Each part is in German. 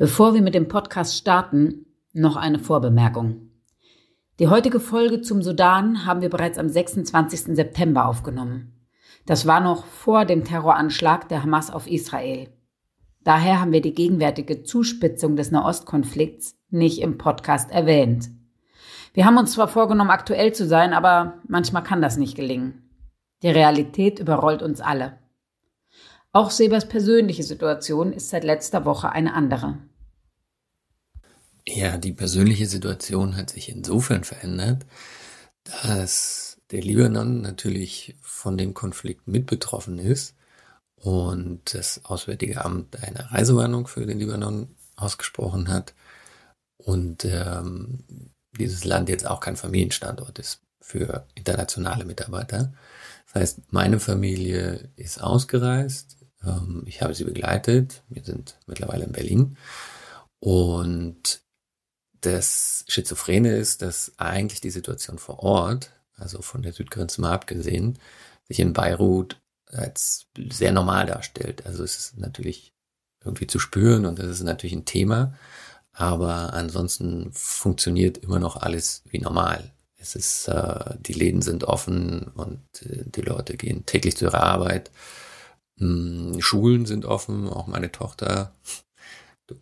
Bevor wir mit dem Podcast starten, noch eine Vorbemerkung. Die heutige Folge zum Sudan haben wir bereits am 26. September aufgenommen. Das war noch vor dem Terroranschlag der Hamas auf Israel. Daher haben wir die gegenwärtige Zuspitzung des Nahostkonflikts nicht im Podcast erwähnt. Wir haben uns zwar vorgenommen, aktuell zu sein, aber manchmal kann das nicht gelingen. Die Realität überrollt uns alle. Auch Sebas persönliche Situation ist seit letzter Woche eine andere. Ja, die persönliche Situation hat sich insofern verändert, dass der Libanon natürlich von dem Konflikt mit betroffen ist und das Auswärtige Amt eine Reisewarnung für den Libanon ausgesprochen hat und dieses Land jetzt auch kein Familienstandort ist für internationale Mitarbeiter. Das heißt, meine Familie ist ausgereist, ich habe sie begleitet, wir sind mittlerweile in Berlin und das Schizophrene ist, dass eigentlich die Situation vor Ort, also von der Südgrenze mal abgesehen, sich in Beirut als sehr normal darstellt. Also es ist natürlich irgendwie zu spüren und das ist natürlich ein Thema, aber ansonsten funktioniert immer noch alles wie normal. Es ist, die Läden sind offen und die Leute gehen täglich zu ihrer Arbeit. Schulen sind offen, auch meine Tochter,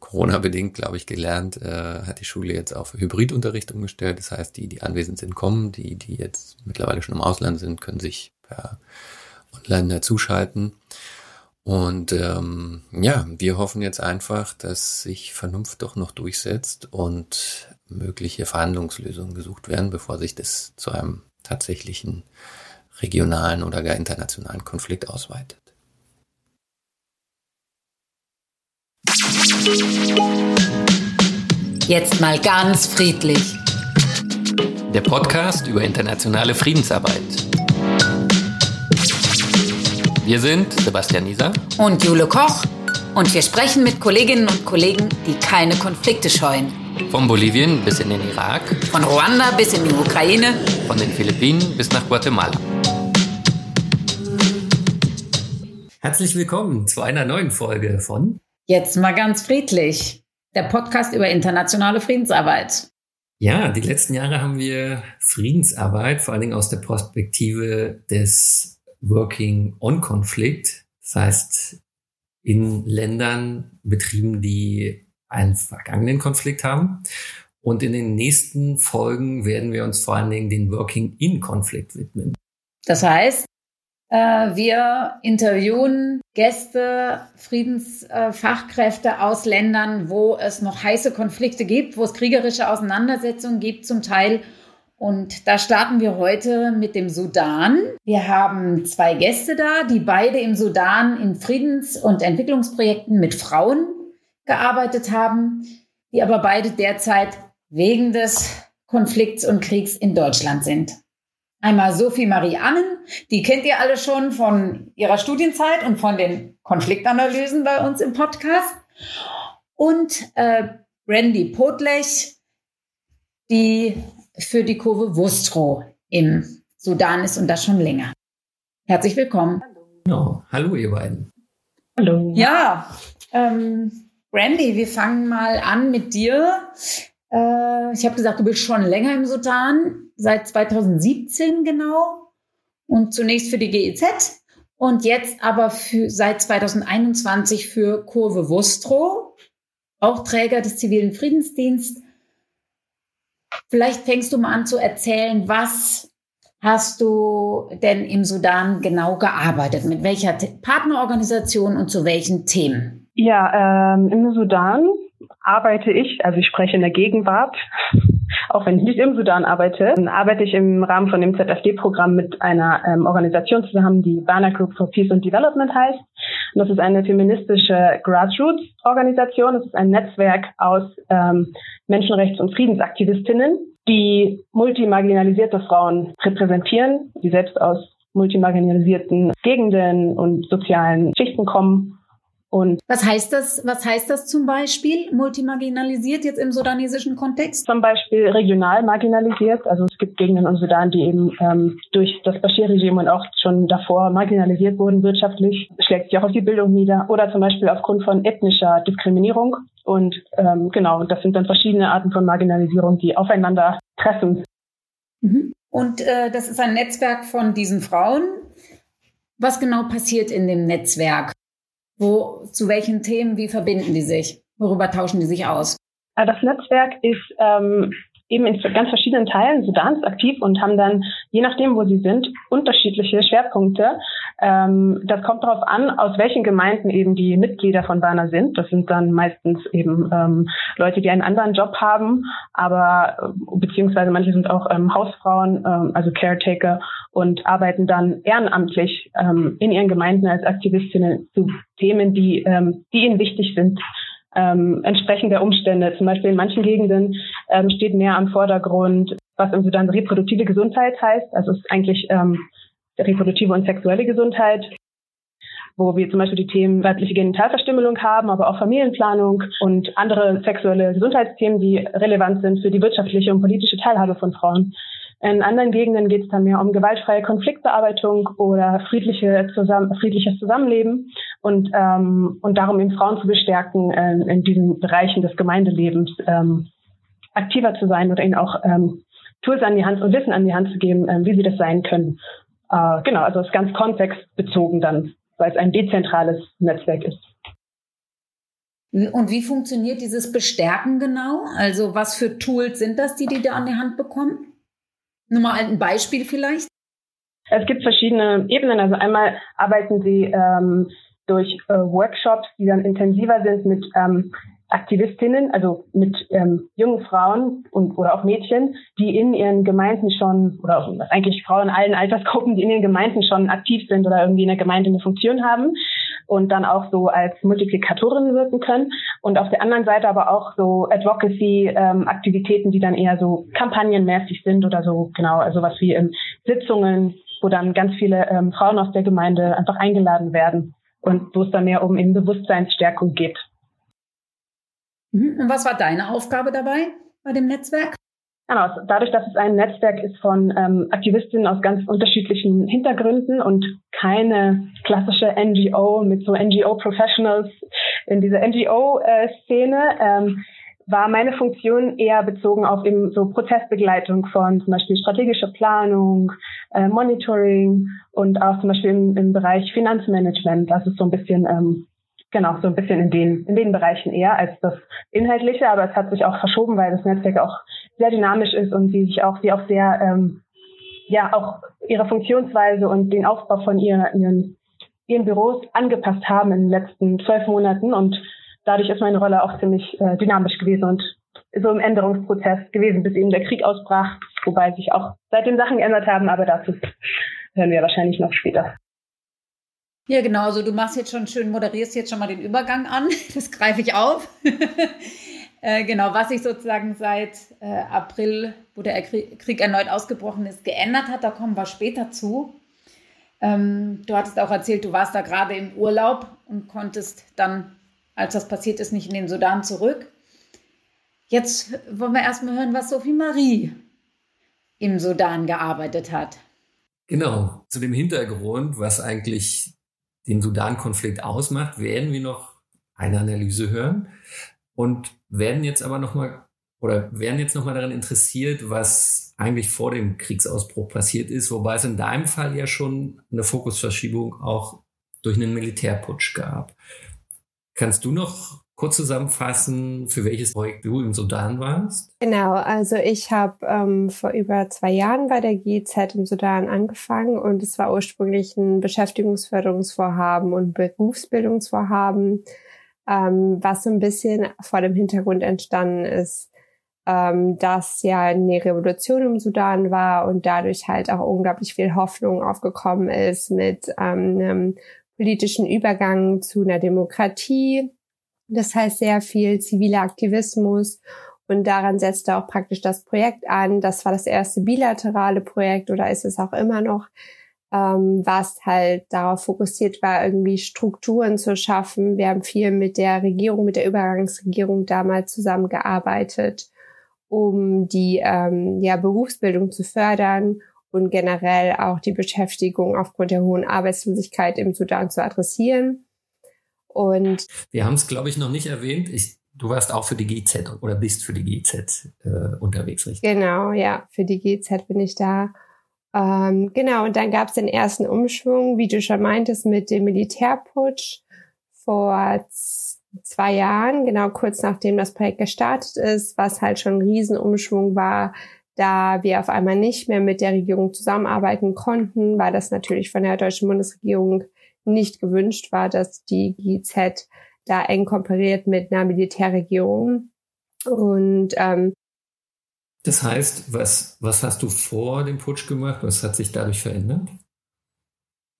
Corona-bedingt, glaube ich, gelernt, hat die Schule jetzt auf Hybridunterricht umgestellt. Das heißt, die anwesend sind, kommen. Die jetzt mittlerweile schon im Ausland sind, können sich per Online dazuschalten. Und wir hoffen jetzt einfach, dass sich Vernunft doch noch durchsetzt und mögliche Verhandlungslösungen gesucht werden, bevor sich das zu einem tatsächlichen regionalen oder gar internationalen Konflikt ausweitet. Jetzt mal ganz friedlich. Der Podcast über internationale Friedensarbeit. Wir sind Sebastian Nieser und Jule Koch und wir sprechen mit Kolleginnen und Kollegen, die keine Konflikte scheuen. Von Bolivien bis in den Irak, von Ruanda bis in die Ukraine, von den Philippinen bis nach Guatemala. Herzlich willkommen zu einer neuen Folge von Jetzt mal ganz friedlich, der Podcast über internationale Friedensarbeit. Ja, die letzten Jahre haben wir Friedensarbeit, vor allen Dingen aus der Perspektive des Working on Konflikt, das heißt in Ländern betrieben, die einen vergangenen Konflikt haben. Und in den nächsten Folgen werden wir uns vor allen Dingen den Working in Konflikt widmen. Das heißt, wir interviewen Gäste, Friedensfachkräfte aus Ländern, wo es noch heiße Konflikte gibt, wo es kriegerische Auseinandersetzungen gibt zum Teil. Und da starten wir heute mit dem Sudan. Wir haben zwei Gäste da, die beide im Sudan in Friedens- und Entwicklungsprojekten mit Frauen gearbeitet haben, die aber beide derzeit wegen des Konflikts und Kriegs in Deutschland sind. Einmal Sophie-Marie Annen, die kennt ihr alle schon von ihrer Studienzeit und von den Konfliktanalysen bei uns im Podcast. Und Brandy Podlech, die für die Kurve Wustrow im Sudan ist und das schon länger. Herzlich willkommen. Hallo, hallo ihr beiden. Hallo. Ja, Brandy, wir fangen mal an mit dir. Ich habe gesagt, du bist schon länger im Sudan, seit 2017 genau und zunächst für die GIZ und jetzt aber seit 2021 für Kurve Wustrow, auch Träger des Zivilen Friedensdienst. Vielleicht fängst du mal an zu erzählen, was hast du denn im Sudan genau gearbeitet, mit welcher Partnerorganisation und zu welchen Themen? Ja, im Sudan arbeite ich, also ich spreche in der Gegenwart, auch wenn ich nicht im Sudan arbeite, arbeite ich im Rahmen von dem ZFD-Programm mit einer Organisation zusammen, die Bana Group for Peace and Development heißt. Und das ist eine feministische Grassroots-Organisation. Das ist ein Netzwerk aus Menschenrechts- und Friedensaktivistinnen, die multimarginalisierte Frauen repräsentieren, die selbst aus multimarginalisierten Gegenden und sozialen Schichten kommen Und was heißt das? Was heißt das zum Beispiel multimarginalisiert jetzt im sudanesischen Kontext? Zum Beispiel regional marginalisiert. Also es gibt Gegenden im Sudan, die eben durch das Bashir-Regime und auch schon davor marginalisiert wurden wirtschaftlich. Schlägt sich auch auf die Bildung nieder oder zum Beispiel aufgrund von ethnischer Diskriminierung. Und genau, das sind dann verschiedene Arten von Marginalisierung, die aufeinander treffen. Mhm. Und das ist ein Netzwerk von diesen Frauen. Was genau passiert in dem Netzwerk? Zu welchen Themen, wie verbinden die sich? Worüber tauschen die sich aus? Das Netzwerk ist eben in ganz verschiedenen Teilen Sudans aktiv und haben dann, je nachdem, wo sie sind, unterschiedliche Schwerpunkte. Das kommt darauf an, aus welchen Gemeinden eben die Mitglieder von Bana sind. Das sind dann meistens eben Leute, die einen anderen Job haben, aber beziehungsweise manche sind auch Hausfrauen, also Caretaker, und arbeiten dann ehrenamtlich in ihren Gemeinden als Aktivistinnen zu Themen, die ihnen wichtig sind. Entsprechend der Umstände. Zum Beispiel in manchen Gegenden steht mehr am Vordergrund, was im Sudan reproduktive Gesundheit heißt. Also es ist eigentlich reproduktive und sexuelle Gesundheit, wo wir zum Beispiel die Themen weibliche Genitalverstümmelung haben, aber auch Familienplanung und andere sexuelle Gesundheitsthemen, die relevant sind für die wirtschaftliche und politische Teilhabe von Frauen. In anderen Gegenden geht es dann mehr um gewaltfreie Konfliktbearbeitung oder friedliches Zusammenleben und darum, eben Frauen zu bestärken, in diesen Bereichen des Gemeindelebens aktiver zu sein oder ihnen auch Tools an die Hand und Wissen an die Hand zu geben, wie sie das sein können. Genau, also es ist ganz kontextbezogen dann, weil es ein dezentrales Netzwerk ist. Und wie funktioniert dieses Bestärken genau? Also was für Tools sind das, die da an die Hand bekommen? Nur mal ein Beispiel vielleicht. Es gibt verschiedene Ebenen. Also einmal arbeiten sie durch Workshops, die dann intensiver sind mit Aktivistinnen, also mit jungen Frauen oder auch Mädchen, die in ihren Gemeinden schon, oder auch eigentlich Frauen in allen Altersgruppen, die in ihren Gemeinden schon aktiv sind oder irgendwie in der Gemeinde eine Funktion haben und dann auch so als Multiplikatorin wirken können. Und auf der anderen Seite aber auch so Advocacy-Aktivitäten, die dann eher so kampagnenmäßig sind oder so, genau, also was wie Sitzungen, wo dann ganz viele Frauen aus der Gemeinde einfach eingeladen werden und wo es dann mehr um Bewusstseinsstärkung geht. Und was war deine Aufgabe dabei bei dem Netzwerk? Genau, dadurch, dass es ein Netzwerk ist von Aktivistinnen aus ganz unterschiedlichen Hintergründen und keine klassische NGO mit so NGO-Professionals in dieser NGO-Szene, war meine Funktion eher bezogen auf eben so Prozessbegleitung von zum Beispiel strategischer Planung, Monitoring und auch zum Beispiel im Bereich Finanzmanagement. Das ist so ein bisschen... Genau, so ein bisschen in den Bereichen eher als das Inhaltliche, aber es hat sich auch verschoben, weil das Netzwerk auch sehr dynamisch ist und sie auch sehr, auch ihre Funktionsweise und den Aufbau von ihren Büros angepasst haben in den letzten 12 Monaten, und dadurch ist meine Rolle auch ziemlich dynamisch gewesen und so im Änderungsprozess gewesen, bis eben der Krieg ausbrach, wobei sich auch seitdem Sachen geändert haben, aber dazu hören wir wahrscheinlich noch später. Ja, genau. Also du machst jetzt schon schön, moderierst jetzt schon mal den Übergang an. Das greife ich auf. Genau, was sich sozusagen seit April, wo der Krieg erneut ausgebrochen ist, geändert hat, da kommen wir später zu. Du hattest auch erzählt, du warst da gerade im Urlaub und konntest dann, als das passiert ist, nicht in den Sudan zurück. Jetzt wollen wir erstmal hören, was Sophie-Marie im Sudan gearbeitet hat. Genau. Zu dem Hintergrund, was eigentlich den Sudan-Konflikt ausmacht, werden wir noch eine Analyse hören und werden jetzt nochmal daran interessiert, was eigentlich vor dem Kriegsausbruch passiert ist, wobei es in deinem Fall ja schon eine Fokusverschiebung auch durch einen Militärputsch gab. Kannst du noch kurz zusammenfassen, für welches Projekt du im Sudan warst? Genau, also ich habe vor über 2 Jahren bei der GIZ im Sudan angefangen und es war ursprünglich ein Beschäftigungsförderungsvorhaben und Berufsbildungsvorhaben, was so ein bisschen vor dem Hintergrund entstanden ist, dass ja eine Revolution im Sudan war und dadurch halt auch unglaublich viel Hoffnung aufgekommen ist mit einem politischen Übergang zu einer Demokratie. Das heißt, sehr viel ziviler Aktivismus, und daran setzte auch praktisch das Projekt an. Das war das erste bilaterale Projekt oder ist es auch immer noch, was halt darauf fokussiert war, irgendwie Strukturen zu schaffen. Wir haben viel mit der Regierung, mit der Übergangsregierung damals zusammengearbeitet, um die Berufsbildung zu fördern und generell auch die Beschäftigung aufgrund der hohen Arbeitslosigkeit im Sudan zu adressieren. Und wir haben es, glaube ich, noch nicht erwähnt. Du warst auch für die GIZ oder bist für die GIZ unterwegs, richtig? Genau, ja, für die GIZ bin ich da. Und dann gab es den ersten Umschwung, wie du schon meintest, mit dem Militärputsch vor 2 Jahren, genau kurz nachdem das Projekt gestartet ist, was halt schon ein Riesenumschwung war, da wir auf einmal nicht mehr mit der Regierung zusammenarbeiten konnten, weil das natürlich von der deutschen Bundesregierung nicht gewünscht war, dass die GIZ da eng kooperiert mit einer Militärregierung. Und das heißt, was hast du vor dem Putsch gemacht? Was hat sich dadurch verändert?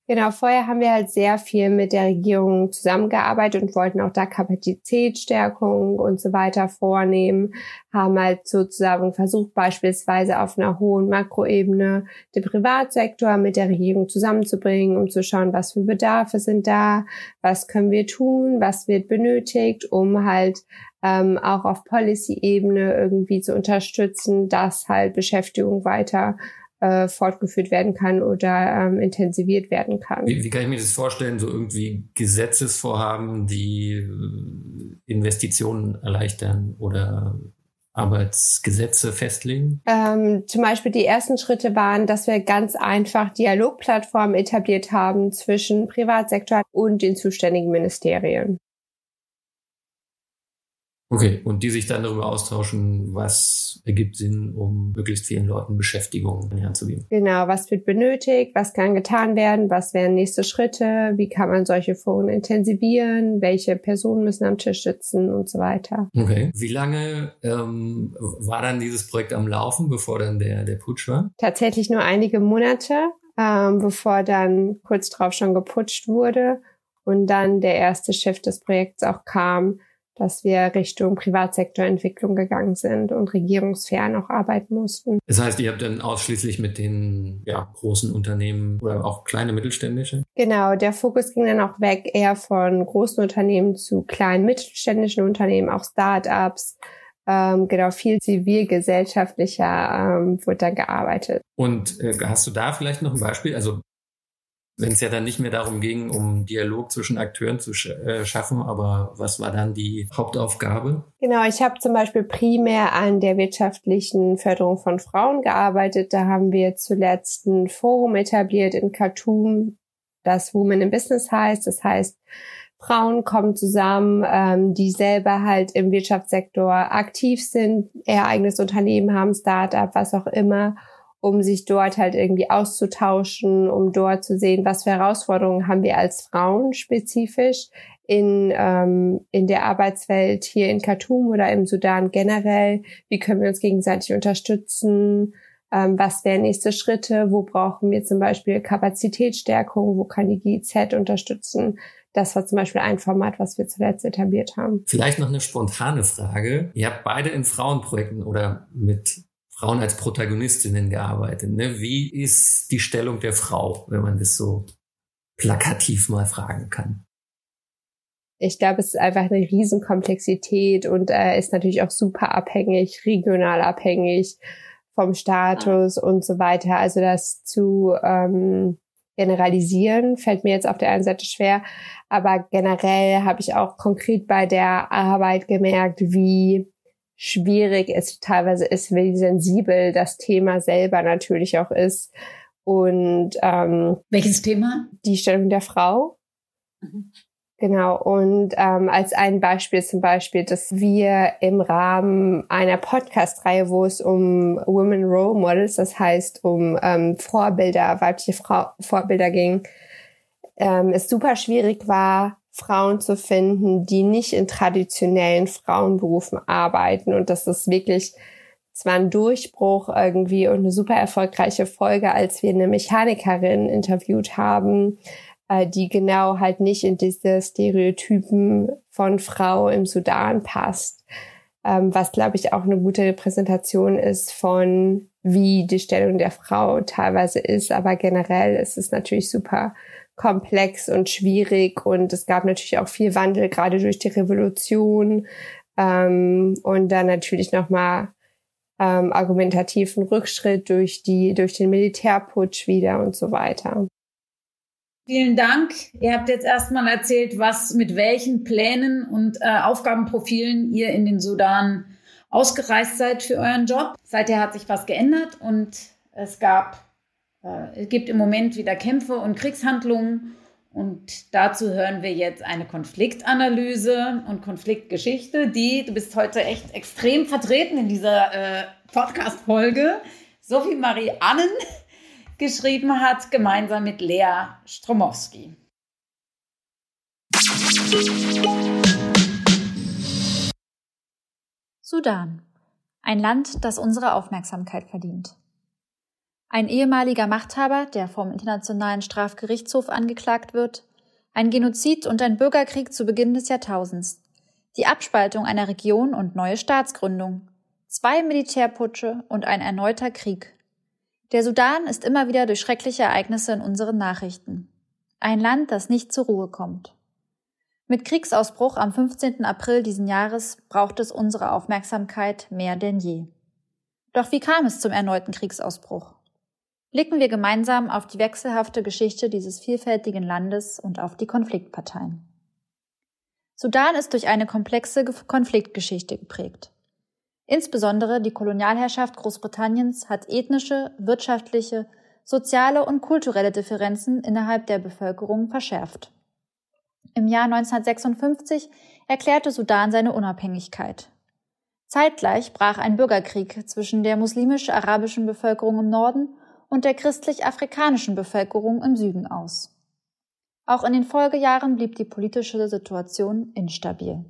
Genau, vorher haben wir halt sehr viel mit der Regierung zusammengearbeitet und wollten auch da Kapazitätsstärkung und so weiter vornehmen, haben halt sozusagen versucht, beispielsweise auf einer hohen Makroebene den Privatsektor mit der Regierung zusammenzubringen, um zu schauen, was für Bedarfe sind da, was können wir tun, was wird benötigt, um halt auch auf Policy-Ebene irgendwie zu unterstützen, dass halt Beschäftigung weiter fortgeführt werden kann oder intensiviert werden kann. Wie kann ich mir das vorstellen? So irgendwie Gesetzesvorhaben, die Investitionen erleichtern oder Arbeitsgesetze festlegen? Zum Beispiel die ersten Schritte waren, dass wir ganz einfach Dialogplattformen etabliert haben zwischen Privatsektor und den zuständigen Ministerien. Okay, und die sich dann darüber austauschen, was ergibt Sinn, um möglichst vielen Leuten Beschäftigung in die Hand zu geben. Genau, was wird benötigt, was kann getan werden, was wären nächste Schritte, wie kann man solche Foren intensivieren, welche Personen müssen am Tisch sitzen und so weiter. Okay, wie lange war dann dieses Projekt am Laufen, bevor dann der Putsch war? Tatsächlich nur einige Monate, bevor dann kurz drauf schon geputscht wurde und dann der erste Shift des Projekts auch kam, dass wir Richtung Privatsektorentwicklung gegangen sind und regierungsfern auch arbeiten mussten. Das heißt, ihr habt dann ausschließlich mit den großen Unternehmen oder auch kleine mittelständische? Genau, der Fokus ging dann auch weg eher von großen Unternehmen zu kleinen mittelständischen Unternehmen, auch Start-ups. Viel zivilgesellschaftlicher wurde dann gearbeitet. Und hast du da vielleicht noch ein Beispiel? Also wenn es ja dann nicht mehr darum ging, um Dialog zwischen Akteuren zu schaffen, aber was war dann die Hauptaufgabe? Genau, ich habe zum Beispiel primär an der wirtschaftlichen Förderung von Frauen gearbeitet. Da haben wir zuletzt ein Forum etabliert in Khartoum, das Women in Business heißt. Das heißt, Frauen kommen zusammen, die selber halt im Wirtschaftssektor aktiv sind, ihr eigenes Unternehmen haben, Start-up, was auch immer, um sich dort halt irgendwie auszutauschen, um dort zu sehen, was für Herausforderungen haben wir als Frauen spezifisch in der Arbeitswelt hier in Khartoum oder im Sudan generell. Wie können wir uns gegenseitig unterstützen? Was wären nächste Schritte? Wo brauchen wir zum Beispiel Kapazitätsstärkung? Wo kann die GIZ unterstützen? Das war zum Beispiel ein Format, was wir zuletzt etabliert haben. Vielleicht noch eine spontane Frage. Ihr habt beide in Frauenprojekten oder mit Frauen als Protagonistinnen gearbeitet. Ne? Wie ist die Stellung der Frau, wenn man das so plakativ mal fragen kann? Ich glaube, es ist einfach eine Riesenkomplexität und ist natürlich auch super abhängig, regional abhängig vom Status und so weiter. Also das zu generalisieren fällt mir jetzt auf der einen Seite schwer, aber generell habe ich auch konkret bei der Arbeit gemerkt, wie schwierig es teilweise ist, wie sensibel das Thema selber natürlich auch ist. Und welches Thema? Die Stellung der Frau. Mhm. Genau, und als ein Beispiel zum Beispiel, dass wir im Rahmen einer Podcast-Reihe, wo es um Women Role Models, das heißt um Vorbilder, weibliche Vorbilder ging, es super schwierig war, Frauen zu finden, die nicht in traditionellen Frauenberufen arbeiten. Und das ist wirklich zwar ein Durchbruch irgendwie und eine super erfolgreiche Folge, als wir eine Mechanikerin interviewt haben, die genau halt nicht in diese Stereotypen von Frau im Sudan passt. was, glaube ich, auch eine gute Repräsentation ist von, wie die Stellung der Frau teilweise ist. Aber generell ist es natürlich super komplex und schwierig. Und es gab natürlich auch viel Wandel, gerade durch die Revolution. Und dann natürlich nochmal argumentativen Rückschritt durch den Militärputsch wieder und so weiter. Vielen Dank. Ihr habt jetzt erstmal erzählt, was mit welchen Plänen und Aufgabenprofilen ihr in den Sudan ausgereist seid für euren Job. Seither hat sich was geändert und es gibt im Moment wieder Kämpfe und Kriegshandlungen. Und dazu hören wir jetzt eine Konfliktanalyse und Konfliktgeschichte, du bist heute echt extrem vertreten in dieser Podcast-Folge, Sophie-Marie Annen geschrieben hat, gemeinsam mit Lea Stromowski. Sudan. Ein Land, das unsere Aufmerksamkeit verdient. Ein ehemaliger Machthaber, der vom Internationalen Strafgerichtshof angeklagt wird, ein Genozid und ein Bürgerkrieg zu Beginn des Jahrtausends, die Abspaltung einer Region und neue Staatsgründung, 2 Militärputsche und ein erneuter Krieg. Der Sudan ist immer wieder durch schreckliche Ereignisse in unseren Nachrichten. Ein Land, das nicht zur Ruhe kommt. Mit Kriegsausbruch am 15. April diesen Jahres braucht es unsere Aufmerksamkeit mehr denn je. Doch wie kam es zum erneuten Kriegsausbruch? Blicken wir gemeinsam auf die wechselhafte Geschichte dieses vielfältigen Landes und auf die Konfliktparteien. Sudan ist durch eine komplexe Konfliktgeschichte geprägt. Insbesondere die Kolonialherrschaft Großbritanniens hat ethnische, wirtschaftliche, soziale und kulturelle Differenzen innerhalb der Bevölkerung verschärft. Im Jahr 1956 erklärte Sudan seine Unabhängigkeit. Zeitgleich brach ein Bürgerkrieg zwischen der muslimisch-arabischen Bevölkerung im Norden und der christlich-afrikanischen Bevölkerung im Süden aus. Auch in den Folgejahren blieb die politische Situation instabil.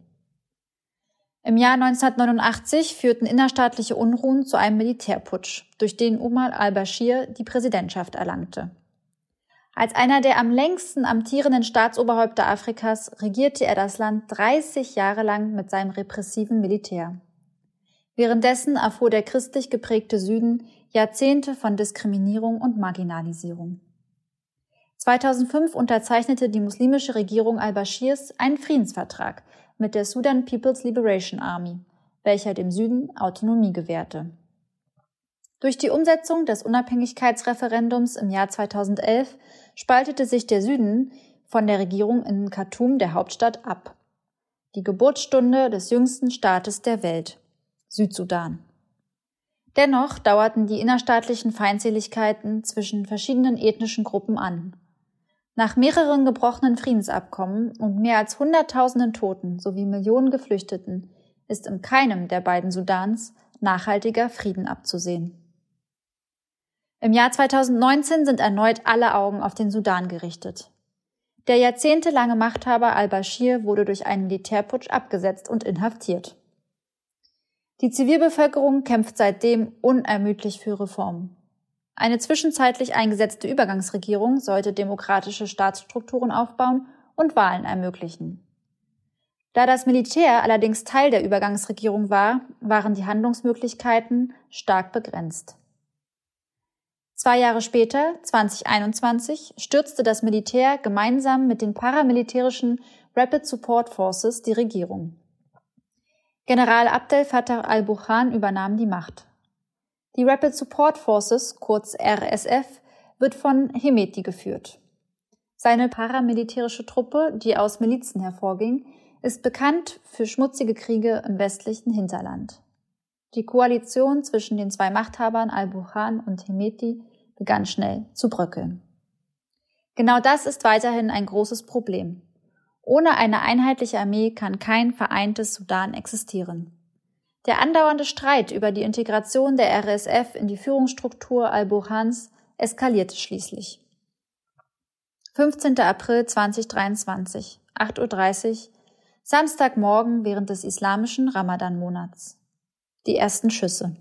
Im Jahr 1989 führten innerstaatliche Unruhen zu einem Militärputsch, durch den Umar al-Bashir die Präsidentschaft erlangte. Als einer der am längsten amtierenden Staatsoberhäupter Afrikas regierte er das Land 30 Jahre lang mit seinem repressiven Militär. Währenddessen erfuhr der christlich geprägte Süden Jahrzehnte von Diskriminierung und Marginalisierung. 2005 unterzeichnete die muslimische Regierung al-Bashirs einen Friedensvertrag mit der Sudan People's Liberation Army, welcher dem Süden Autonomie gewährte. Durch die Umsetzung des Unabhängigkeitsreferendums im Jahr 2011 spaltete sich der Süden von der Regierung in Khartum, der Hauptstadt, ab. Die Geburtsstunde des jüngsten Staates der Welt, Südsudan. Dennoch dauerten die innerstaatlichen Feindseligkeiten zwischen verschiedenen ethnischen Gruppen an. Nach mehreren gebrochenen Friedensabkommen und mehr als 100.000 Toten sowie Millionen Geflüchteten ist in keinem der beiden Sudans nachhaltiger Frieden abzusehen. Im Jahr 2019 sind erneut alle Augen auf den Sudan gerichtet. Der jahrzehntelange Machthaber al-Bashir wurde durch einen Militärputsch abgesetzt und inhaftiert. Die Zivilbevölkerung kämpft seitdem unermüdlich für Reformen. Eine zwischenzeitlich eingesetzte Übergangsregierung sollte demokratische Staatsstrukturen aufbauen und Wahlen ermöglichen. Da das Militär allerdings Teil der Übergangsregierung war, waren die Handlungsmöglichkeiten stark begrenzt. 2 Jahre später, 2021, stürzte das Militär gemeinsam mit den paramilitärischen Rapid Support Forces die Regierung. General Abdel Fattah al-Burhan übernahm die Macht. Die Rapid Support Forces, kurz RSF, wird von Hemeti geführt. Seine paramilitärische Truppe, die aus Milizen hervorging, ist bekannt für schmutzige Kriege im westlichen Hinterland. Die Koalition zwischen den 2 Machthabern al-Burhan und Hemeti begann schnell zu bröckeln. Genau das ist weiterhin ein großes Problem. Ohne eine einheitliche Armee kann kein vereintes Sudan existieren. Der andauernde Streit über die Integration der RSF in die Führungsstruktur al-Burhans eskalierte schließlich. 15. April 2023, 8:30 Uhr, Samstagmorgen während des islamischen Ramadan-Monats. Die ersten Schüsse.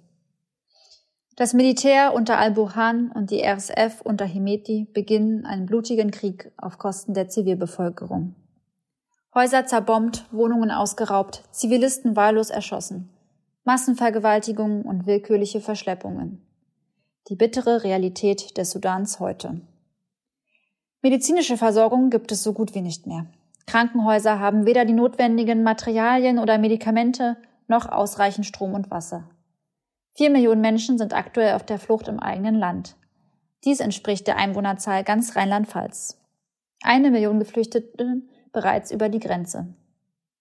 Das Militär unter al-Burhan und die RSF unter Hemeti beginnen einen blutigen Krieg auf Kosten der Zivilbevölkerung. Häuser zerbombt, Wohnungen ausgeraubt, Zivilisten wahllos erschossen, Massenvergewaltigungen und willkürliche Verschleppungen. Die bittere Realität des Sudans heute. Medizinische Versorgung gibt es so gut wie nicht mehr. Krankenhäuser haben weder die notwendigen Materialien oder Medikamente noch ausreichend Strom und Wasser. 4 Millionen Menschen sind aktuell auf der Flucht im eigenen Land. Dies entspricht der Einwohnerzahl ganz Rheinland-Pfalz. 1 Million Geflüchtete bereits über die Grenze.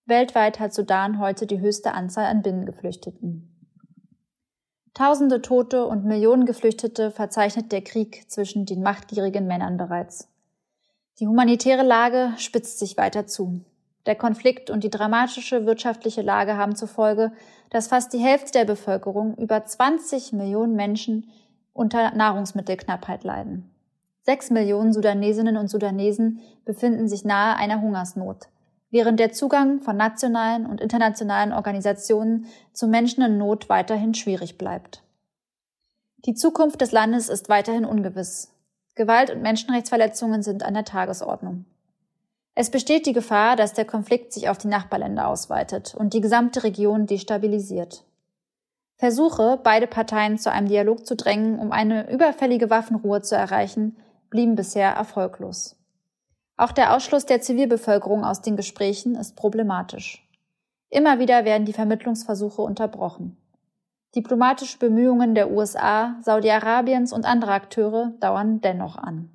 Weltweit hat Sudan heute die höchste Anzahl an Binnengeflüchteten. Tausende Tote und Millionen Geflüchtete verzeichnet der Krieg zwischen den machtgierigen Männern bereits. Die humanitäre Lage spitzt sich weiter zu. Der Konflikt und die dramatische wirtschaftliche Lage haben zur Folge, dass fast die Hälfte der Bevölkerung, über 20 Millionen Menschen, unter Nahrungsmittelknappheit leiden. 6 Millionen Sudanesinnen und Sudanesen befinden sich nahe einer Hungersnot, während der Zugang von nationalen und internationalen Organisationen zu Menschen in Not weiterhin schwierig bleibt. Die Zukunft des Landes ist weiterhin ungewiss. Gewalt und Menschenrechtsverletzungen sind an der Tagesordnung. Es besteht die Gefahr, dass der Konflikt sich auf die Nachbarländer ausweitet und die gesamte Region destabilisiert. Versuche, beide Parteien zu einem Dialog zu drängen, um eine überfällige Waffenruhe zu erreichen, blieben bisher erfolglos. Auch der Ausschluss der Zivilbevölkerung aus den Gesprächen ist problematisch. Immer wieder werden die Vermittlungsversuche unterbrochen. Diplomatische Bemühungen der USA, Saudi-Arabiens und anderer Akteure dauern dennoch an.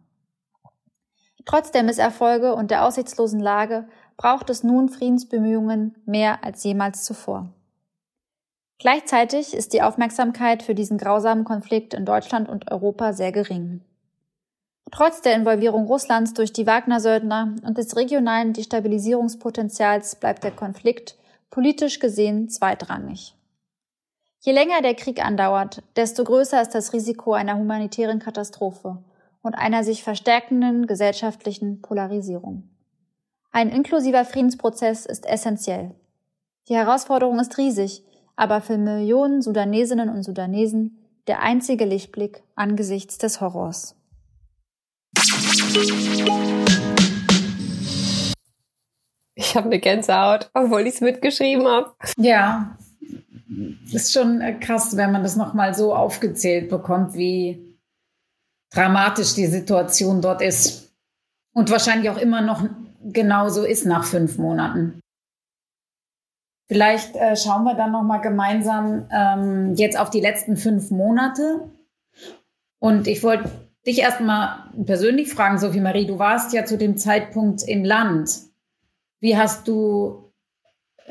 Trotz der Misserfolge und der aussichtslosen Lage braucht es nun Friedensbemühungen mehr als jemals zuvor. Gleichzeitig ist die Aufmerksamkeit für diesen grausamen Konflikt in Deutschland und Europa sehr gering. Trotz der Involvierung Russlands durch die Wagner-Söldner und des regionalen Destabilisierungspotenzials bleibt der Konflikt politisch gesehen zweitrangig. Je länger der Krieg andauert, desto größer ist das Risiko einer humanitären Katastrophe und einer sich verstärkenden gesellschaftlichen Polarisierung. Ein inklusiver Friedensprozess ist essentiell. Die Herausforderung ist riesig, aber für Millionen Sudanesinnen und Sudanesen der einzige Lichtblick angesichts des Horrors. Ich habe eine Gänsehaut, obwohl ich es mitgeschrieben habe. Ja, ist schon krass, wenn man das nochmal so aufgezählt bekommt, wie dramatisch die Situation dort ist. Und wahrscheinlich auch immer noch genauso ist nach 5 Monaten. Vielleicht schauen wir dann nochmal gemeinsam jetzt auf die letzten 5 Monate. Und ich wollte dich erstmal persönlich fragen, Sophie-Marie, du warst ja zu dem Zeitpunkt im Land. Wie hast du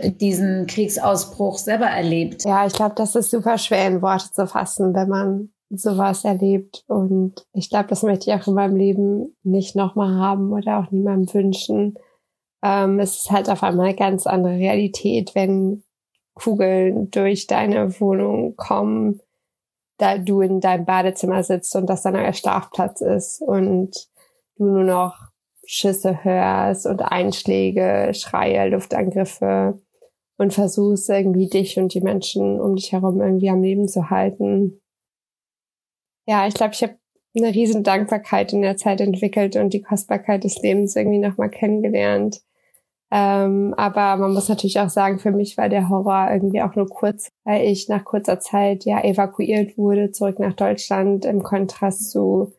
diesen Kriegsausbruch selber erlebt? Ja, ich glaube, das ist super schwer in Worte zu fassen, wenn man sowas erlebt. Und ich glaube, das möchte ich auch in meinem Leben nicht nochmal haben oder auch niemandem wünschen. Es ist halt auf einmal eine ganz andere Realität, wenn Kugeln durch deine Wohnung kommen, da du in deinem Badezimmer sitzt und das dann euer Schlafplatz ist und du nur noch Schüsse hörst und Einschläge, Schreie, Luftangriffe und versuchst irgendwie dich und die Menschen um dich herum irgendwie am Leben zu halten. Ja, ich glaube, ich habe eine riesen Dankbarkeit in der Zeit entwickelt und die Kostbarkeit des Lebens irgendwie nochmal kennengelernt. Aber man muss natürlich auch sagen, für mich war der Horror irgendwie auch nur kurz, weil ich nach kurzer Zeit ja evakuiert wurde, zurück nach Deutschland, im Kontrast zu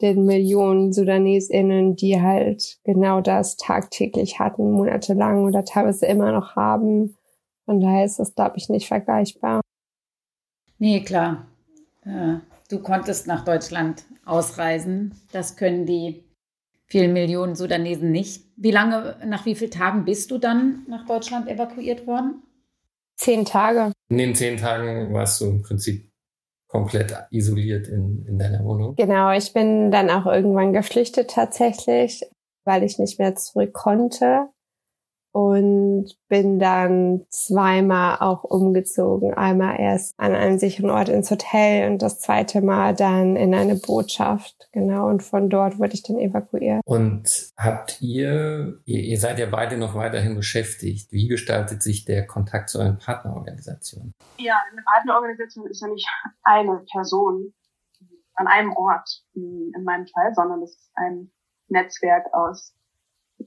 den Millionen SudanesInnen, die halt genau das tagtäglich hatten, monatelang oder teilweise immer noch haben. Von daher ist das, glaube ich, nicht vergleichbar. Nee, klar. Du konntest nach Deutschland ausreisen. Das können die vielen Millionen Sudanesen nicht. Wie lange, nach wie vielen Tagen bist du dann nach Deutschland evakuiert worden? 10 Tage. In den 10 Tagen warst du im Prinzip komplett isoliert in deiner Wohnung. Genau, ich bin dann auch irgendwann geflüchtet tatsächlich, weil ich nicht mehr zurück konnte. Und bin dann zweimal auch umgezogen. Einmal erst an einem sicheren Ort ins Hotel und das zweite Mal dann in eine Botschaft. Genau, und von dort wurde ich dann evakuiert. Und habt ihr seid ja beide noch weiterhin beschäftigt. Wie gestaltet sich der Kontakt zu euren Partnerorganisationen? Ja, eine Partnerorganisation ist ja nicht eine Person an einem Ort, in meinem Fall, sondern es ist ein Netzwerk aus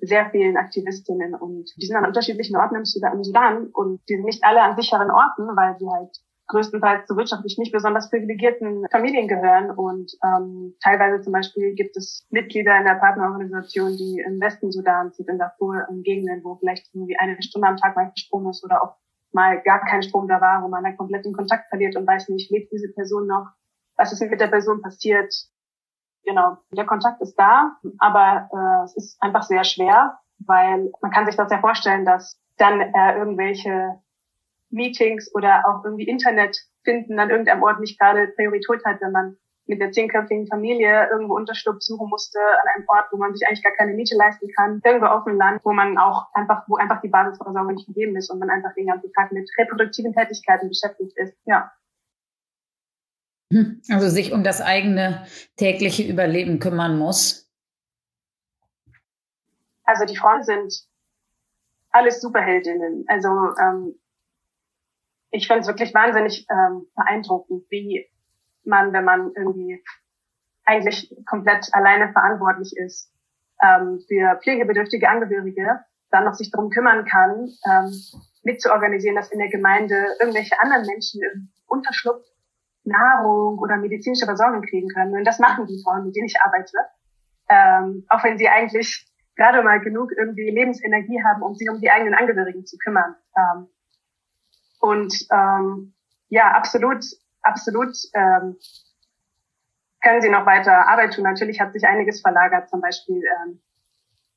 sehr vielen Aktivistinnen und die sind an unterschiedlichen Orten im Sudan und die sind nicht alle an sicheren Orten, weil sie halt größtenteils zu wirtschaftlich nicht besonders privilegierten Familien gehören und teilweise zum Beispiel gibt es Mitglieder in der Partnerorganisation, die im Westen Sudans sind, in Darfur, in Gegenden, wo vielleicht irgendwie eine Stunde am Tag mal Strom ist oder auch mal gar kein Strom da war, wo man dann komplett den Kontakt verliert und weiß nicht, lebt diese Person noch, was ist mit der Person passiert. Genau, der Kontakt ist da, aber es ist einfach sehr schwer, weil man kann sich das ja vorstellen, dass dann irgendwelche Meetings oder auch irgendwie Internet finden an irgendeinem Ort nicht gerade Priorität hat, wenn man mit der 10-köpfigen Familie irgendwo Unterschlupf suchen musste an einem Ort, wo man sich eigentlich gar keine Miete leisten kann, irgendwo auf dem Land, wo einfach die Basisversorgung nicht gegeben ist und man einfach den ganzen Tag mit reproduktiven Tätigkeiten beschäftigt ist, ja. Also sich um das eigene tägliche Überleben kümmern muss. Also die Frauen sind alles Superheldinnen. Also ich finde es wirklich wahnsinnig beeindruckend, wie man, wenn man irgendwie eigentlich komplett alleine verantwortlich ist für pflegebedürftige Angehörige, dann noch sich darum kümmern kann, mitzuorganisieren, dass in der Gemeinde irgendwelche anderen Menschen im Unterschlupf Nahrung oder medizinische Versorgung kriegen können. Und das machen die Frauen, mit denen ich arbeite. Auch wenn sie eigentlich gerade mal genug irgendwie Lebensenergie haben, um sich um die eigenen Angehörigen zu kümmern. Absolut können sie noch weiter Arbeit tun. Natürlich hat sich einiges verlagert. Zum Beispiel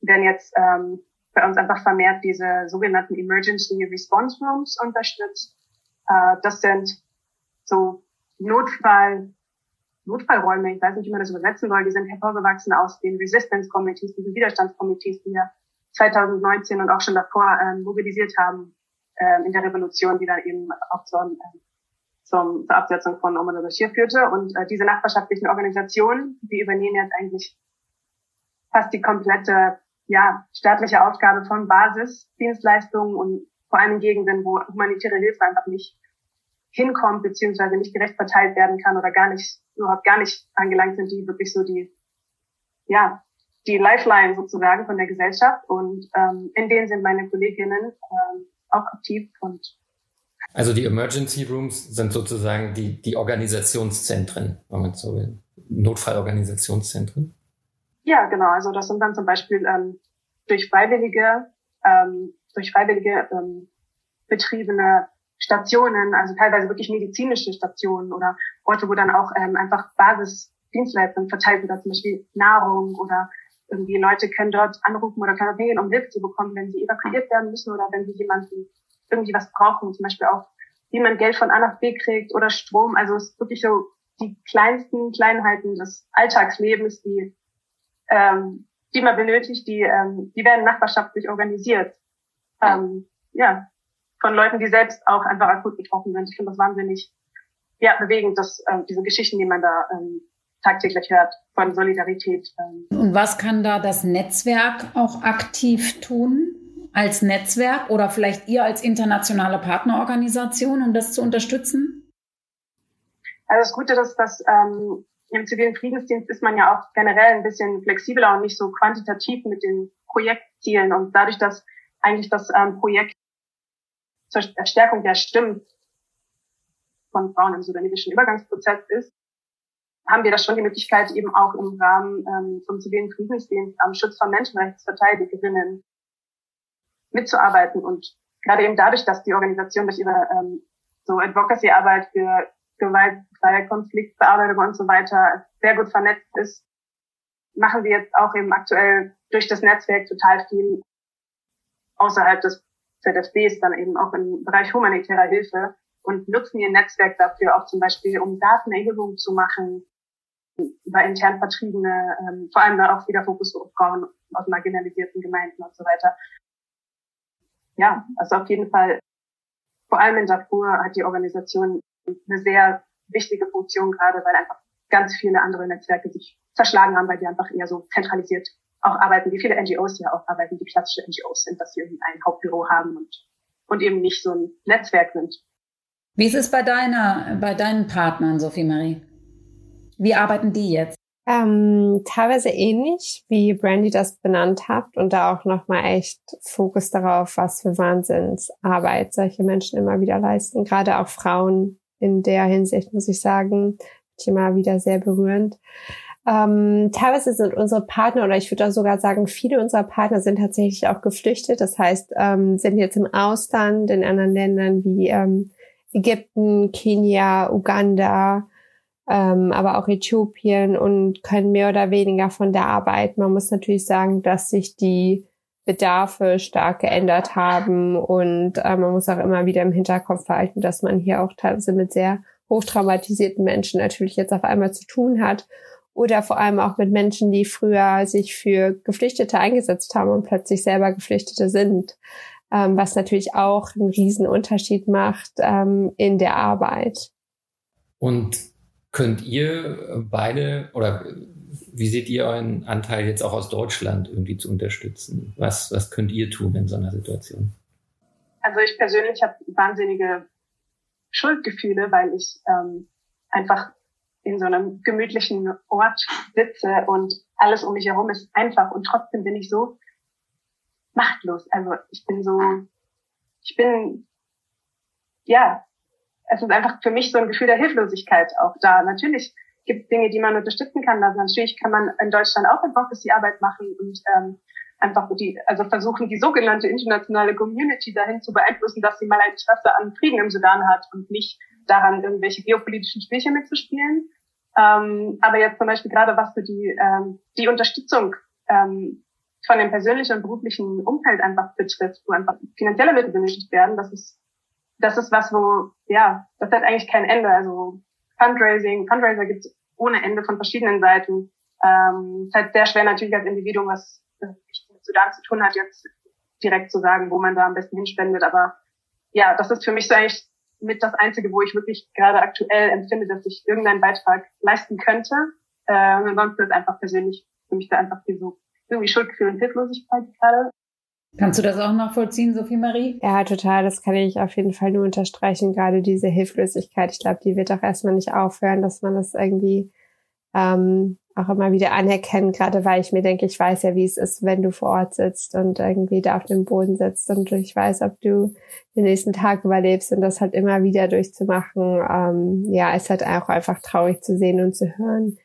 werden jetzt bei uns einfach vermehrt diese sogenannten Emergency Response Rooms unterstützt. Das sind so Notfallräume, ich weiß nicht, wie man das übersetzen soll, die sind hervorgewachsen aus den Resistance Committees, diesen Widerstandskomitees, die ja 2019 und auch schon davor mobilisiert haben in der Revolution, die dann eben auch zur Absetzung von Umar al-Bashir führte. Und diese nachbarschaftlichen Organisationen, die übernehmen jetzt eigentlich fast die komplette staatliche Aufgabe von Basisdienstleistungen und vor allem in Gegenden, wo humanitäre Hilfe einfach nicht hinkommt, beziehungsweise nicht gerecht verteilt werden kann oder überhaupt gar nicht angelangt sind, die wirklich so die Lifeline sozusagen von der Gesellschaft und in denen sind meine Kolleginnen auch aktiv. Und also die Emergency Rooms sind sozusagen die Organisationszentren, wenn man so will, Notfallorganisationszentren? Ja, genau, also das sind dann zum Beispiel durch Freiwillige betriebene Stationen, also teilweise wirklich medizinische Stationen oder Orte, wo dann auch einfach Basisdienstleistungen verteilt wird, zum Beispiel Nahrung oder irgendwie Leute können dort anrufen oder können dort hingehen, um Hilfe zu bekommen, wenn sie evakuiert werden müssen oder wenn sie jemanden irgendwie was brauchen, zum Beispiel auch, wie man Geld von A nach B kriegt oder Strom. Also es ist wirklich so die kleinsten Kleinheiten des Alltagslebens, die man benötigt, die werden nachbarschaftlich organisiert. Von Leuten, die selbst auch einfach akut betroffen sind. Ich finde das wahnsinnig bewegend, dass diese Geschichten, die man da tagtäglich hört, von Solidarität. Und was kann da das Netzwerk auch aktiv tun als Netzwerk oder vielleicht ihr als internationale Partnerorganisation, um das zu unterstützen? Also das Gute ist, dass im Zivilen Friedensdienst ist man ja auch generell ein bisschen flexibler und nicht so quantitativ mit den Projektzielen. Und dadurch, dass eigentlich das Projekt zur Stärkung der Stimmen von Frauen im sudanesischen Übergangsprozess ist, haben wir da schon die Möglichkeit, eben auch im Rahmen vom Zivilen Friedensdienst am Schutz von Menschenrechtsverteidigerinnen mitzuarbeiten. Und gerade eben dadurch, dass die Organisation durch ihre so Advocacy-Arbeit für gewaltfreie Konfliktbearbeitung und so weiter sehr gut vernetzt ist, machen wir jetzt auch eben aktuell durch das Netzwerk total viel außerhalb des ZFBs dann eben auch im Bereich humanitärer Hilfe und nutzen ihr Netzwerk dafür auch zum Beispiel, um Datenerhebungen zu machen über intern Vertriebene, vor allem dann auch wieder Fokus auf Frauen aus marginalisierten Gemeinden und so weiter. Ja, also auf jeden Fall, vor allem in Darfur hat die Organisation eine sehr wichtige Funktion gerade, weil einfach ganz viele andere Netzwerke sich zerschlagen haben, weil die einfach eher so zentralisiert auch arbeiten, wie viele NGOs ja auch arbeiten, die klassische NGOs sind, dass sie ein Hauptbüro haben und eben nicht so ein Netzwerk sind. Wie ist es bei deinen Partnern, Sophie-Marie? Wie arbeiten die jetzt? Teilweise ähnlich, wie Brandy das benannt hat, und da auch nochmal echt Fokus darauf, was für Wahnsinnsarbeit solche Menschen immer wieder leisten. Gerade auch Frauen in der Hinsicht, muss ich sagen, Thema wieder sehr berührend. Teilweise sind unsere Partner, oder ich würde auch sogar sagen, viele unserer Partner sind tatsächlich auch geflüchtet. Das heißt, sind jetzt im Ausland, in anderen Ländern wie Ägypten, Kenia, Uganda, aber auch Äthiopien, und können mehr oder weniger von da arbeiten. Man muss natürlich sagen, dass sich die Bedarfe stark geändert haben, und man muss auch immer wieder im Hinterkopf behalten, dass man hier auch teilweise mit sehr hochtraumatisierten Menschen natürlich jetzt auf einmal zu tun hat, oder vor allem auch mit Menschen, die früher sich für Geflüchtete eingesetzt haben und plötzlich selber Geflüchtete sind, was natürlich auch einen riesen Unterschied macht in der Arbeit. Und könnt ihr beide, oder wie seht ihr euren Anteil jetzt auch aus Deutschland irgendwie zu unterstützen? Was könnt ihr tun in so einer Situation? Also ich persönlich habe wahnsinnige Schuldgefühle, weil ich einfach in so einem gemütlichen Ort sitze und alles um mich herum ist einfach, und trotzdem bin ich so machtlos. Also es ist einfach für mich so ein Gefühl der Hilflosigkeit auch da. Natürlich gibt es Dinge, die man unterstützen kann. Also natürlich kann man in Deutschland auch Advocacy-Arbeit machen und einfach versuchen, die sogenannte internationale Community dahin zu beeinflussen, dass sie mal ein Interesse an Frieden im Sudan hat und nicht daran, irgendwelche geopolitischen Spielchen mitzuspielen. Aber jetzt zum Beispiel gerade, was für die Unterstützung von dem persönlichen und beruflichen Umfeld einfach betrifft, wo einfach finanzielle Mittel benötigt werden, das ist was, das hat eigentlich kein Ende. Also Fundraiser gibt es ohne Ende von verschiedenen Seiten. Es ist halt sehr schwer natürlich als Individuum, was mit Sudan zu tun hat, jetzt direkt zu sagen, wo man da am besten hinspendet. Aber ja, das ist für mich so eigentlich mit das Einzige, wo ich wirklich gerade aktuell empfinde, dass ich irgendeinen Beitrag leisten könnte. Ansonsten ist einfach persönlich für mich da einfach so irgendwie Schuldgefühl und Hilflosigkeit gerade. Kannst du das auch nachvollziehen, Sophie-Marie? Ja, total. Das kann ich auf jeden Fall nur unterstreichen. Gerade diese Hilflosigkeit, ich glaube, die wird auch erstmal nicht aufhören, dass man das irgendwie auch immer wieder anerkennt. Gerade weil ich mir denke, ich weiß ja, wie es ist, wenn du vor Ort sitzt und irgendwie da auf dem Boden sitzt und ich weiß, ob du den nächsten Tag überlebst, und das halt immer wieder durchzumachen. Ist halt auch einfach traurig zu sehen und zu hören.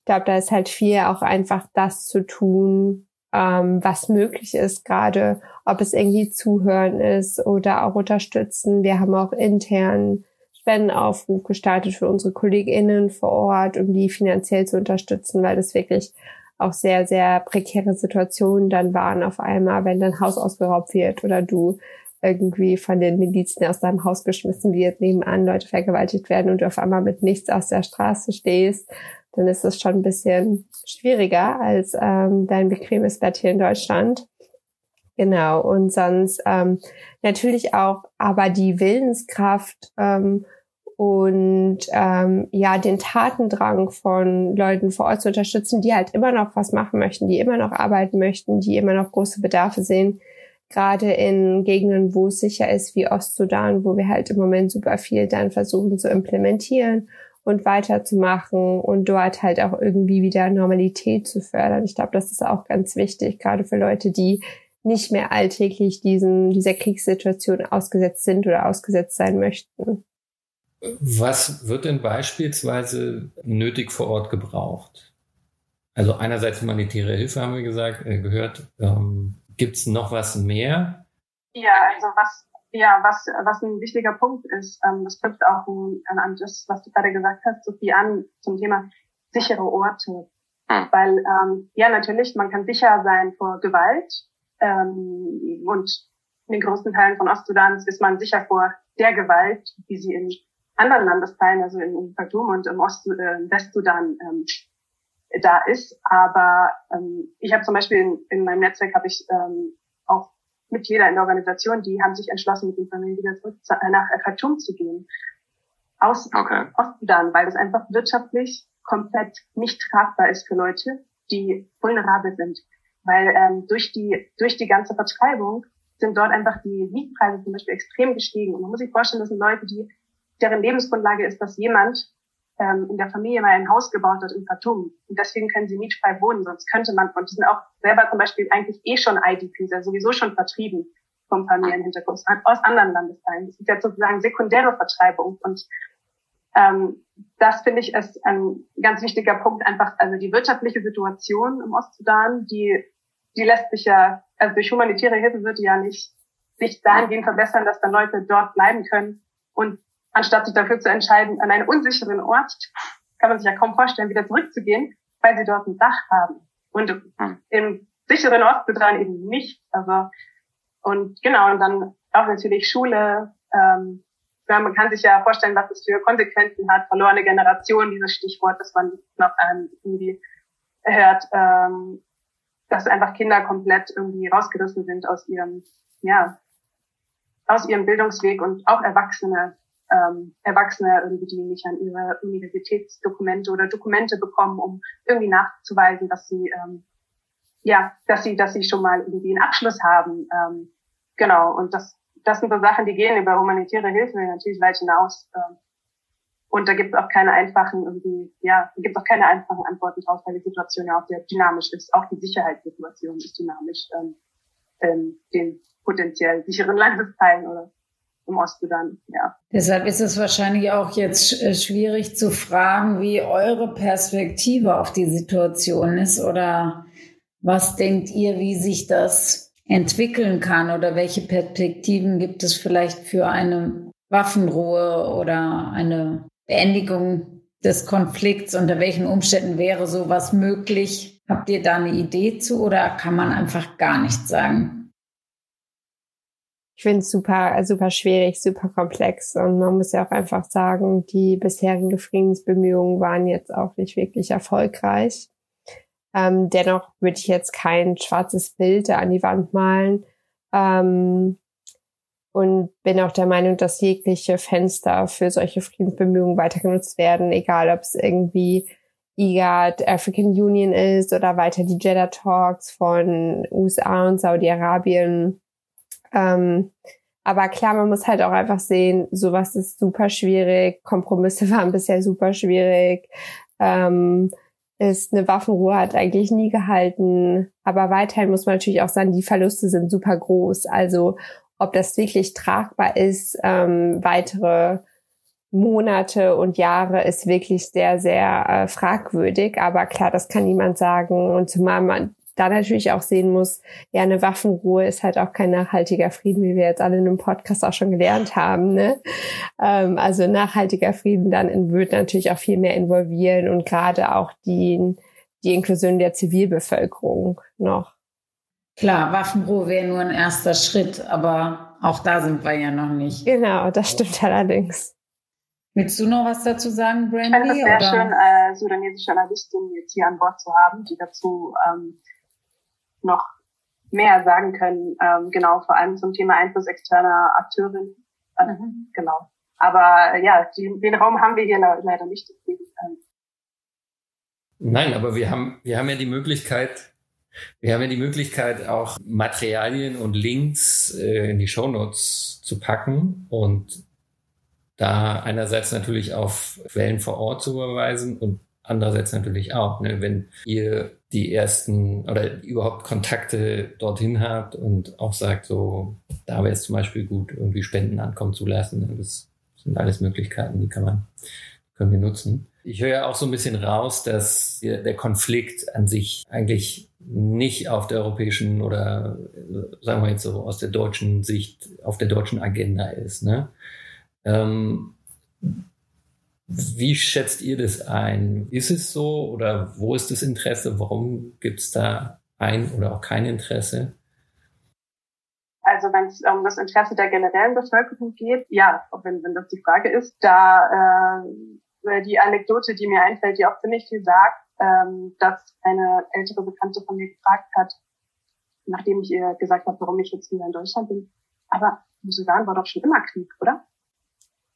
Ich glaube, da ist halt viel auch einfach das zu tun, was möglich ist gerade, ob es irgendwie Zuhören ist oder auch Unterstützen. Wir haben auch intern Spendenaufruf gestartet für unsere KollegInnen vor Ort, um die finanziell zu unterstützen, weil das wirklich auch sehr, sehr prekäre Situationen dann waren auf einmal, wenn dein Haus ausgeraubt wird oder du irgendwie von den Milizen aus deinem Haus geschmissen wird, nebenan Leute vergewaltigt werden und du auf einmal mit nichts aus der Straße stehst, dann ist es schon ein bisschen schwieriger als dein bequemes Bett hier in Deutschland. Genau, und sonst natürlich auch, aber die Willenskraft den Tatendrang von Leuten vor Ort zu unterstützen, die halt immer noch was machen möchten, die immer noch arbeiten möchten, die immer noch große Bedarfe sehen, gerade in Gegenden, wo es sicher ist, wie Ostsudan, wo wir halt im Moment super viel dann versuchen zu implementieren und weiterzumachen und dort halt auch irgendwie wieder Normalität zu fördern. Ich glaube, das ist auch ganz wichtig, gerade für Leute, die nicht mehr alltäglich dieser Kriegssituation ausgesetzt sind oder ausgesetzt sein möchten. Was wird denn beispielsweise nötig vor Ort gebraucht? Also einerseits humanitäre Hilfe, haben wir gehört. Gibt's noch was mehr? Ja, also was ein wichtiger Punkt ist, das trifft auch an das, was du gerade gesagt hast, Sophie, an zum Thema sichere Orte. Weil, natürlich, man kann sicher sein vor Gewalt, und in den großen Teilen von Ostsudans ist man sicher vor der Gewalt, wie sie in anderen Landesteilen, also in Khartoum und im Westsudan, da ist. Aber ich habe zum Beispiel in meinem Netzwerk auch Mitglieder in der Organisation, die haben sich entschlossen, mit den Familien wieder zurück nach Khartoum zu gehen. Aus Ostsudan, weil das einfach wirtschaftlich komplett nicht tragbar ist für Leute, die vulnerabel sind. Weil durch die ganze Vertreibung sind dort einfach die Mietpreise zum Beispiel extrem gestiegen. Und man muss sich vorstellen, das sind Leute, deren Lebensgrundlage ist, dass jemand in der Familie mal ein Haus gebaut hat in Khartoum. Und deswegen können sie mietfrei wohnen, sonst könnte man, und die sind auch selber zum Beispiel eigentlich eh schon IDPs, also sowieso schon vertrieben vom Familienhintergrund aus anderen Landesteilen. Das ist jetzt sozusagen sekundäre Vertreibung. Und das finde ich ist ein ganz wichtiger Punkt, einfach, also die wirtschaftliche Situation im Ostsudan, die lässt sich ja, also durch humanitäre Hilfe wird die ja nicht sich dahingehend verbessern, dass dann Leute dort bleiben können. Und anstatt sich dafür zu entscheiden, an einen unsicheren Ort, kann man sich ja kaum vorstellen, wieder zurückzugehen, weil sie dort ein Dach haben. Und im sicheren Ort bedrohen eben nicht. Also, und genau, und dann auch natürlich Schule. Man kann sich ja vorstellen, was es für Konsequenzen hat. Verlorene Generation, dieses Stichwort, das man noch irgendwie hört, dass einfach Kinder komplett irgendwie rausgerissen sind aus ihrem, ja, aus ihrem Bildungsweg, und auch Erwachsene irgendwie, die nicht an ihre Universitätsdokumente oder Dokumente bekommen, um irgendwie nachzuweisen, dass sie, dass sie schon mal irgendwie einen Abschluss haben, genau. Und das sind so Sachen, die gehen über humanitäre Hilfe natürlich weit hinaus, und da gibt's auch keine einfachen Antworten drauf, weil die Situation ja auch sehr dynamisch ist. Auch die Sicherheitssituation ist dynamisch, in den potenziell sicheren Landesteilen oder im Ostsudan, ja. Deshalb ist es wahrscheinlich auch jetzt schwierig zu fragen, wie eure Perspektive auf die Situation ist, oder was denkt ihr, wie sich das entwickeln kann, oder welche Perspektiven gibt es vielleicht für eine Waffenruhe oder eine Beendigung des Konflikts? Unter welchen Umständen wäre sowas möglich? Habt ihr da eine Idee zu, oder kann man einfach gar nichts sagen? Ich finde es super schwierig, super komplex, und man muss ja auch einfach sagen, die bisherigen Friedensbemühungen waren jetzt auch nicht wirklich erfolgreich. Dennoch würde ich jetzt kein schwarzes Bild an die Wand malen, und bin auch der Meinung, dass jegliche Fenster für solche Friedensbemühungen weiter genutzt werden, egal ob es irgendwie IGAD, African Union ist oder weiter die Jeddah Talks von USA und Saudi-Arabien. Aber klar, man muss halt auch einfach sehen, sowas ist super schwierig, Kompromisse waren bisher super schwierig, eine Waffenruhe hat eigentlich nie gehalten, aber weiterhin muss man natürlich auch sagen, die Verluste sind super groß, also ob das wirklich tragbar ist, weitere Monate und Jahre, ist wirklich sehr, sehr fragwürdig, aber klar, das kann niemand sagen, und zumal man da natürlich auch sehen muss, ja, eine Waffenruhe ist halt auch kein nachhaltiger Frieden, wie wir jetzt alle in einem Podcast auch schon gelernt haben, ne? Also nachhaltiger Frieden dann wird natürlich auch viel mehr involvieren und gerade auch die Inklusion der Zivilbevölkerung noch. Klar, Waffenruhe wäre nur ein erster Schritt, aber auch da sind wir ja noch nicht. Genau, das stimmt allerdings. Willst du noch was dazu sagen, Brandy? Ich finde es sehr schön, sudanesische Journalistinnen jetzt hier an Bord zu haben, die dazu noch mehr sagen können, genau, vor allem zum Thema Einfluss externer Akteurinnen, genau. Aber ja, den Raum haben wir hier leider nicht. Nein, aber wir haben ja die Möglichkeit, auch Materialien und Links in die Shownotes zu packen und da einerseits natürlich auf Quellen vor Ort zu überweisen und andererseits natürlich auch, ne, wenn ihr die ersten oder überhaupt Kontakte dorthin habt und auch sagt, so, da wäre es zum Beispiel gut, irgendwie Spenden ankommen zu lassen. Das sind alles Möglichkeiten, die können wir nutzen. Ich höre ja auch so ein bisschen raus, dass der Konflikt an sich eigentlich nicht auf der europäischen oder, sagen wir jetzt so, aus der deutschen Sicht, auf der deutschen Agenda ist, ne? Wie schätzt ihr das ein? Ist es so oder wo ist das Interesse? Warum gibt es da ein oder auch kein Interesse? Also wenn es um das Interesse der generellen Bevölkerung geht, ja, wenn das die Frage ist, da die Anekdote, die mir einfällt, die auch ziemlich viel sagt, dass eine ältere Bekannte von mir gefragt hat, nachdem ich ihr gesagt habe, warum ich jetzt wieder in Deutschland bin, aber im Sudan war doch schon immer Krieg, oder?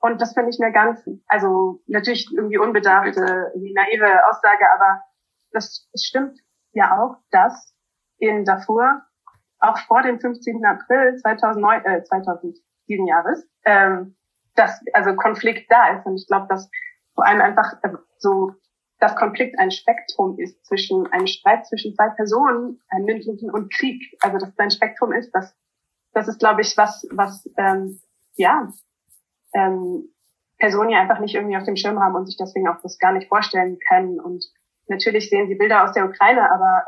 Und das finde ich eine ganz, also natürlich irgendwie unbedarfte, naive Aussage, aber das stimmt ja auch, dass in Darfur auch vor dem 15. April 2007 Jahres, dass also Konflikt da ist. Und ich glaube, dass vor allem einfach so, dass Konflikt ein Spektrum ist zwischen einem Streit zwischen zwei Personen, einem mündlichen und Krieg. Also dass es ein Spektrum ist, das ist, glaube ich, was Personen ja einfach nicht irgendwie auf dem Schirm haben und sich deswegen auch das gar nicht vorstellen können. Und natürlich sehen sie Bilder aus der Ukraine, aber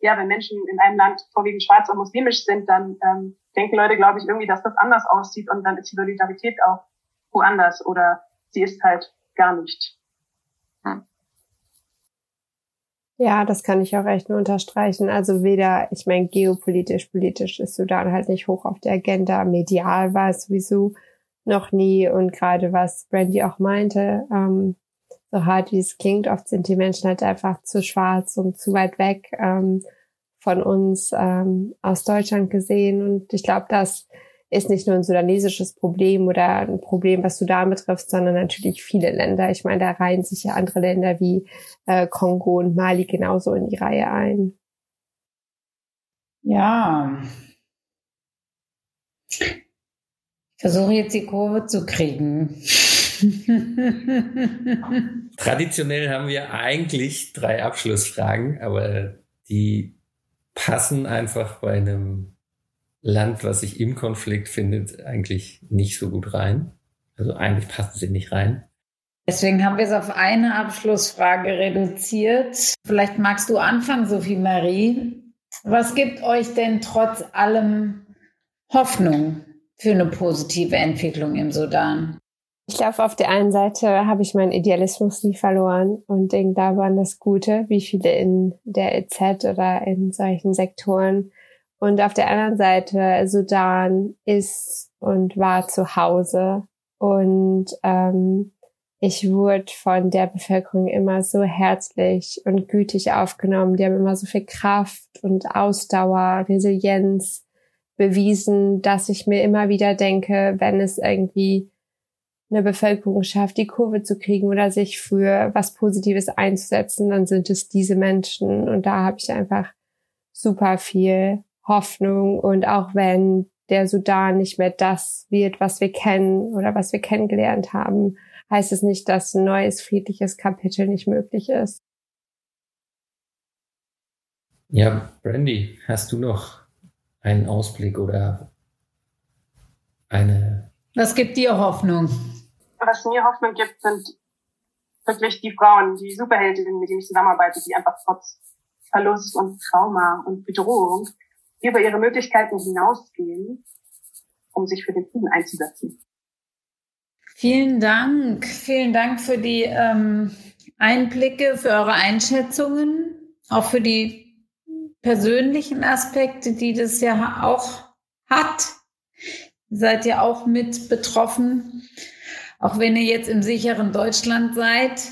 wenn Menschen in einem Land vorwiegend schwarz und muslimisch sind, dann denken Leute, glaube ich, irgendwie, dass das anders aussieht und dann ist die Solidarität auch woanders oder sie ist halt gar nicht. Ja, das kann ich auch echt nur unterstreichen. Also geopolitisch ist Sudan halt nicht hoch auf der Agenda. Medial war es sowieso noch nie. Und gerade was Brandy auch meinte, so hart wie es klingt, oft sind die Menschen halt einfach zu schwarz und zu weit weg von uns aus Deutschland gesehen. Und ich glaube, das ist nicht nur ein sudanesisches Problem oder ein Problem, was Sudan betrifft, sondern natürlich viele Länder. Ich meine, da reihen sich ja andere Länder wie Kongo und Mali genauso in die Reihe ein. Ja. Ich versuche jetzt die Kurve zu kriegen. Traditionell haben wir eigentlich 3 Abschlussfragen, aber die passen einfach bei einem Land, was sich im Konflikt findet, eigentlich nicht so gut rein. Also eigentlich passen sie nicht rein. Deswegen haben wir es auf eine Abschlussfrage reduziert. Vielleicht magst du anfangen, Sophie-Marie. Was gibt euch denn trotz allem Hoffnung für eine positive Entwicklung im Sudan? Ich glaube, auf der einen Seite habe ich meinen Idealismus nie verloren und den Glauben an das Gute, wie viele in der EZ oder in solchen Sektoren. Und auf der anderen Seite, Sudan ist und war zu Hause. Und ich wurde von der Bevölkerung immer so herzlich und gütig aufgenommen. Die haben immer so viel Kraft und Ausdauer, Resilienz bewiesen, dass ich mir immer wieder denke, wenn es irgendwie eine Bevölkerung schafft, die Kurve zu kriegen oder sich für was Positives einzusetzen, dann sind es diese Menschen. Und da habe ich einfach super viel Hoffnung. Und auch wenn der Sudan nicht mehr das wird, was wir kennen oder was wir kennengelernt haben, heißt es nicht, dass ein neues friedliches Kapitel nicht möglich ist. Ja, Brandy, hast du noch einen Ausblick oder eine... Was gibt dir Hoffnung? Was mir Hoffnung gibt, sind wirklich die Frauen, die Superheldinnen, mit denen ich zusammenarbeite, die einfach trotz Verlust und Trauma und Bedrohung über ihre Möglichkeiten hinausgehen, um sich für den Frieden einzusetzen. Vielen Dank für die Einblicke, für eure Einschätzungen, auch für die persönlichen Aspekte, die das ja auch hat. Seid ihr auch mit betroffen, auch wenn ihr jetzt im sicheren Deutschland seid.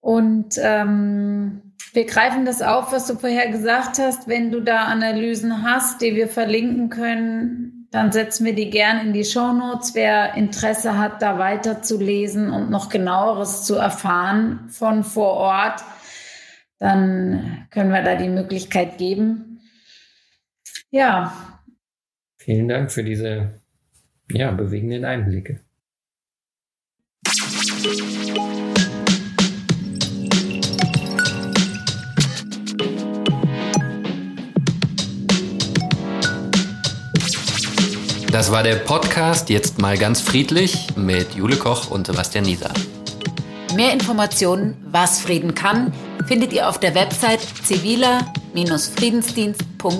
Und wir greifen das auf, was du vorher gesagt hast. Wenn du da Analysen hast, die wir verlinken können, dann setzen wir die gern in die Shownotes. Wer Interesse hat, da weiterzulesen und noch Genaueres zu erfahren von vor Ort, dann können wir da die Möglichkeit geben. Ja. Vielen Dank für diese bewegenden Einblicke. Das war der Podcast Jetzt mal ganz friedlich mit Jule Koch und Sebastian Nieser. Mehr Informationen, was Frieden kann, findet ihr auf der Website ziviler-friedensdienst.org.